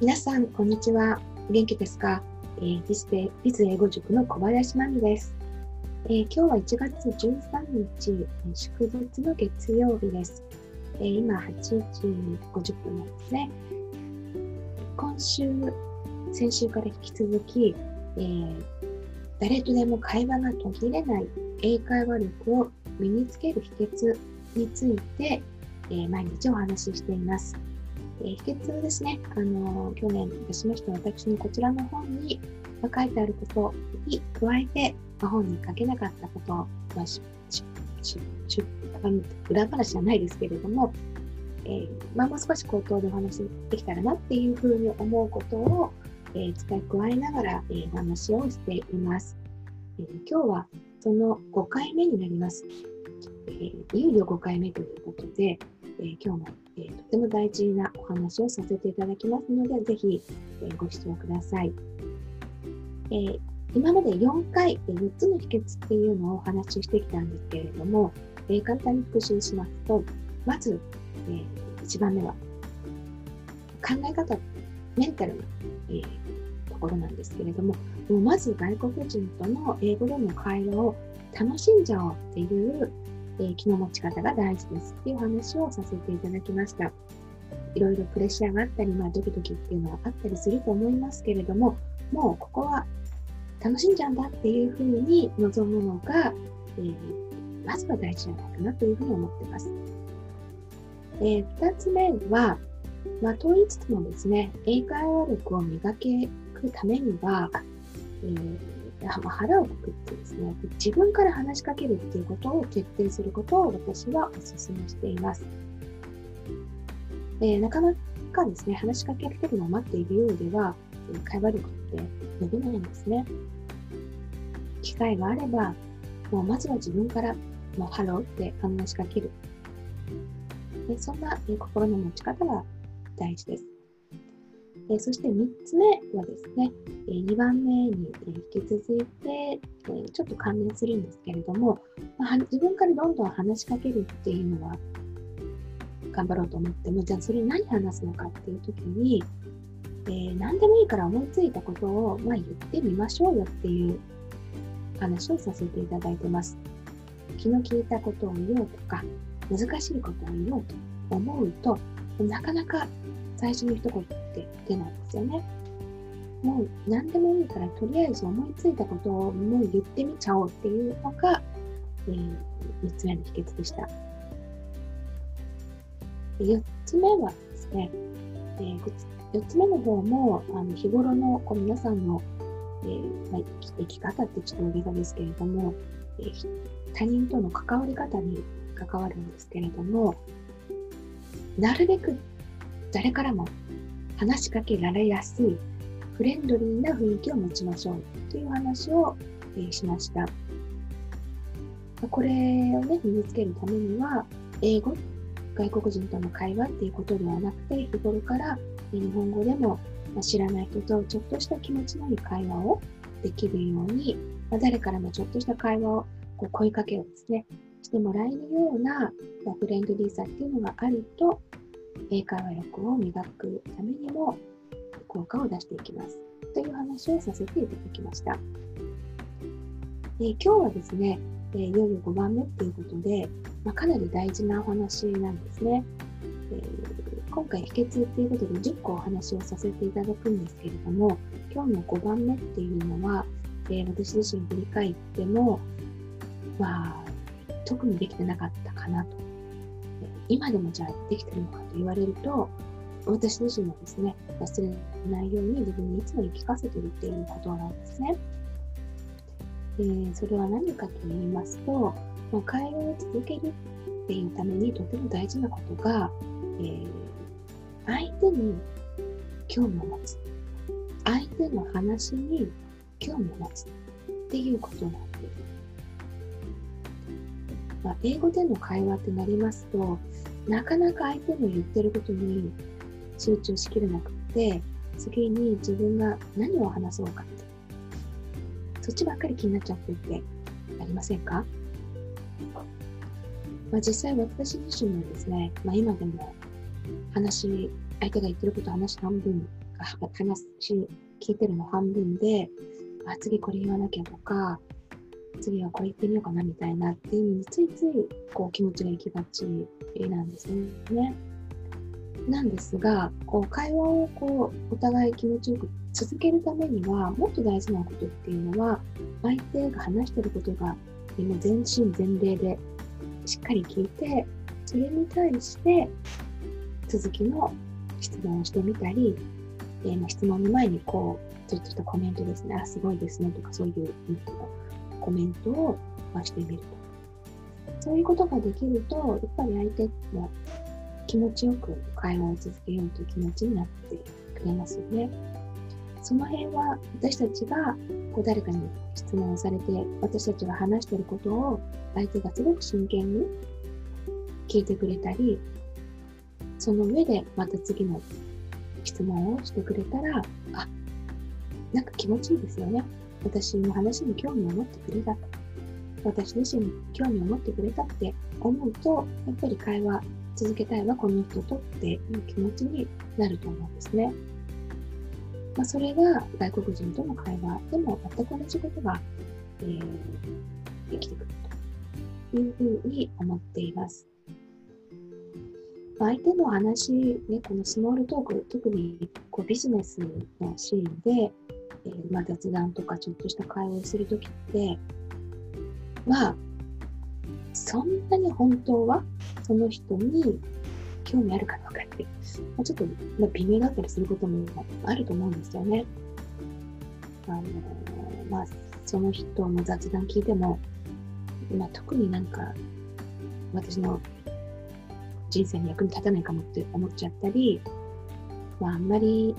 皆さんこんにちは。元気ですか？ビズ英語塾の小林真美です。今日は1月13日、祝日の月曜日です。今8時50分なんですね。今週、先週から引き続き、誰とでも会話が途切れない英会話力を身につける秘訣について、毎日お話ししています。秘訣はですね、去年出しました私のこちらの本に書いてあることに加えて、本に書けなかったことを、裏話じゃないですけれども、もう少し口頭でお話できたらなっていうふうに思うことを、使い加えながら、話をしています。今日はその5回目になります。いよいよ5回目ということで、今日も、とても大事なお話をさせていただきますので、ぜひ、ご視聴ください。今まで4回、4つの秘訣っていうのをお話ししてきたんですけれども、簡単に復習しますと、まず、1番目は考え方、メンタルの、ところなんですけれども、もうまず外国人との英語での会話を楽しんじゃおうっていう気の持ち方が大事ですっていう話をさせていただきました。いろいろプレッシャーがあったり、ドキドキっていうのはあったりすると思いますけれども、もうここは楽しんじゃうんだっていうふうに望むのが、まずは大事じゃないかなというふうに思ってます。2つ目は、と言いつつもですね、英会話力を磨くためには、腹をくくってですね、自分から話しかけるっていうことを徹底することを私はお勧めしています。なかなかですね、話しかけられるのを待っているようでは、会話力って伸びないんですね。機会があれば、もうまずは自分からハローって話しかける。そんな心の持ち方が大事です。そして3つ目はですね、2番目に引き続いて、ちょっと関連するんですけれども、自分からどんどん話しかけるっていうのは、頑張ろうと思っても、じゃあそれ何話すのかっていう時に、何でもいいから思いついたことを、言ってみましょうよっていう話をさせていただいてます。気の利いたことを言おうとか、難しいことを言おうと思うと、なかなか最初の一言って出ないんですよね。もう何でもいいからとりあえず思いついたことをもう言ってみちゃおうっていうのが、3つ目の秘訣でした。4つ目はですね、4つ目の方も日頃の皆さんの、生き方ってちょっと大げさですけれども、他人との関わり方に関わるんですけれども、なるべく誰からも話しかけられやすいフレンドリーな雰囲気を持ちましょうという話をしました。これをね、身につけるためには、英語、外国人との会話っていうことではなくて、日頃から日本語でも知らない人とちょっとした気持ちのいい会話をできるように、誰からもちょっとした会話を声かけをですね、してもらえるようなフレンドリーさっていうのがあると、英会話力を磨くためにも効果を出していきますという話をさせていただきました。今日はですね、いよいよ5番目ということで、かなり大事なお話なんですね。今回秘訣ということで10個お話をさせていただくんですけれども、今日の5番目っていうのは、私自身振り返っても、特にできてなかったかなと。今でもじゃあできてるのかと言われると、私自身もですね、忘れないように自分にいつも言い聞かせているっていうことなんですね。それは何かと言いますと、会話を続けるっていうためにとても大事なことが、相手に興味を持つ、相手の話に興味を持つっていうことなんです。英語での会話ってなりますと、なかなか相手の言ってることに集中しきれなくて、次に自分が何を話そうかって、そっちばっかり気になっちゃってってありませんか？実際私自身もですね、今でも話、相手が言ってること話半分、話聞いてるの半分で、あ、次これ言わなきゃとか、次はこれ言ってみようかなみたいなっていうのについついこう気持ちが行きがちなんですね。なんですが、こう会話をこうお互い気持ちよく続けるためには、もっと大事なことっていうのは、相手が話してることがもう全身全霊でしっかり聞いて、それに対して続きの質問をしてみたり、質問の前にこうちょっとしたコメントですね、あ、すごいですねとか、そういうコメントをしてみると、そういうことができると、やっぱり相手も気持ちよく会話を続けようという気持ちになってくれますよね。その辺は私たちがこう誰かに質問をされて、私たちが話していることを相手がすごく真剣に聞いてくれたり、その上でまた次の質問をしてくれたら、あ、なんか気持ちいいですよね。私の話に興味を持ってくれた、私自身に興味を持ってくれたって思うと、やっぱり会話続けたいわ、この人とっていう気持ちになると思うんですね。それが外国人との会話でも全く同じことが、できてくるというふうに思っています。相手の話、ね、このスモールトーク、特にこうビジネスのシーンで、雑談とかちょっとした会話をするときって、そんなに本当はその人に興味あるかどうかって、ちょっと微妙だったりすることもあると思うんですよね。その人の雑談聞いても、特になんか私の人生に役に立たないかもって思っちゃったり、あんまり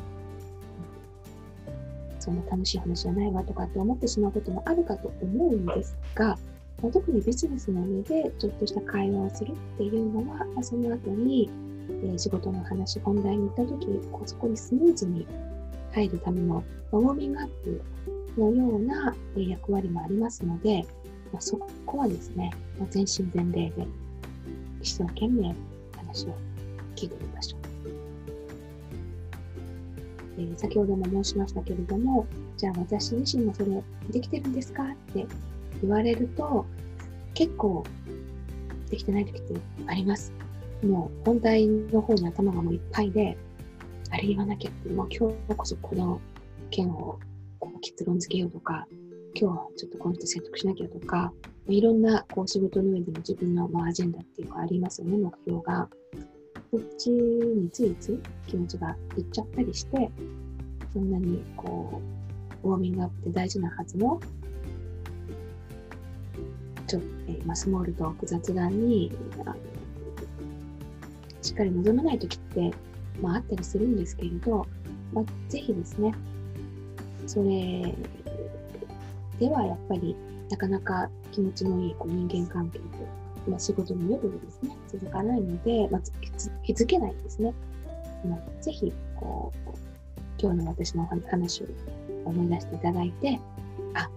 そんな楽しい話じゃないわとかって思ってしまうこともあるかと思うんですが、特にビジネスの上でちょっとした会話をするっていうのは、その後に仕事の話、本題に行った時、そこにスムーズに入るためのウォーミングアップのような役割もありますので、そこはですね、全身全霊で一生懸命話を聞いてみましょう。先ほども申しましたけれども、じゃあ私自身もそれできてるんですかって言われると、結構できてない時ってあります。もう本題の方に頭がもういっぱいで、あれ言わなきゃって、もう今日こそこの件を結論付けようとか、今日はちょっとこの人説得しなきゃとか、いろんな仕事の上での自分のアジェンダっていうかありますよね、目標が。そっちについつい気持ちがいっちゃったりして、そんなにウォーミングアップって大事なはずのスモールトーク、雑談にしっかり臨めないときって、あったりするんですけれど、ぜひですね、それではやっぱりなかなか気持ちのいい人間関係と、仕事の上でですね、続かないので、気づけないですね。ぜひ今日の私の話を思い出していただいて、あ、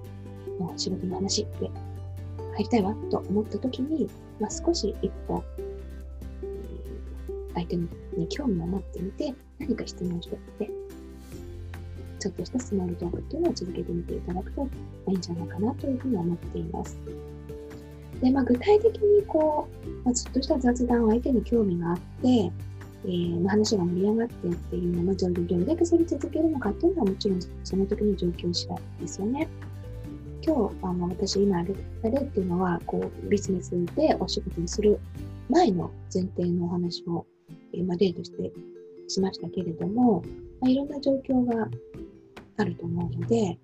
もう仕事の話って入りたいわと思った時に、少し一歩相手に興味を持ってみて、何か質問してみて、ちょっとしたスモールトークっていうのを続けてみていただくといいんじゃないかなというふうに思っています。で、具体的にちょっとした雑談を相手に興味があって、話が盛り上がってっていうのも、どれだけそれ続けるのかっていうのは、もちろんその時の状況次第ですよね。今日私今挙げた例っていうのは、ビジネスでお仕事をする前の前提のお話を、例としてしましたけれども、いろんな状況があると思うので、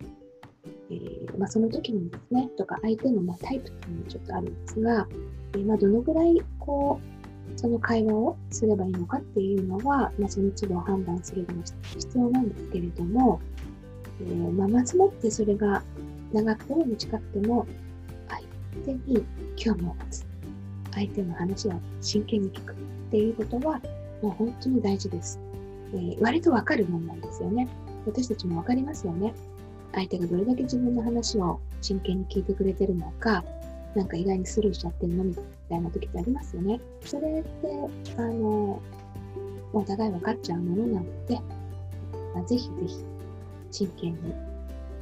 その時にですね、とか相手のタイプっていうのもちょっとあるんですが、どのぐらいその会話をすればいいのかっていうのは、その都度判断するのが必要なんですけれども、もってそれが長くても短くても、相手に興味を持つ、相手の話を真剣に聞くっていうことは、もう本当に大事です。割と分かるものなんですよね。私たちも分かりますよね。相手がどれだけ自分の話を真剣に聞いてくれてるのか、なんか意外にスルーしちゃってるのみたいな時ってありますよね。それってお互い分かっちゃうものなので、ぜひぜひ真剣に、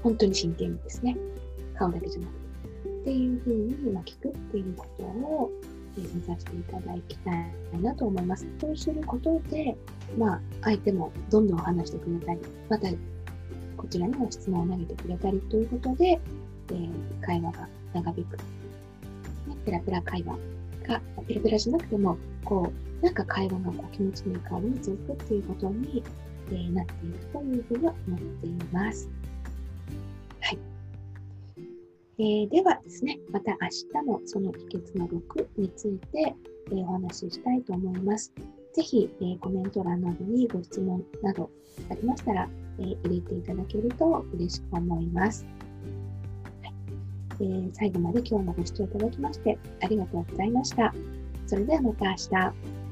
本当に真剣にですね、顔だけじゃなくてっていう風に聞くっていうことを目指していただきたいなと思います。そうすることで、相手もどんどん話してくれたり、またこちらにも質問を投げてくれたりということで、会話が長引く、ペラペラ会話が、ペラペラじゃなくても会話が気持ちのいい顔に続くっていうことになっているというふうには思っています。はい、ではですね、また明日もその秘訣の6についてお話ししたいと思います。ぜひコメント欄などにご質問などありましたら入れていただけると嬉しく思います。はい、最後まで今日もご視聴いただきましてありがとうございました。それではまた明日。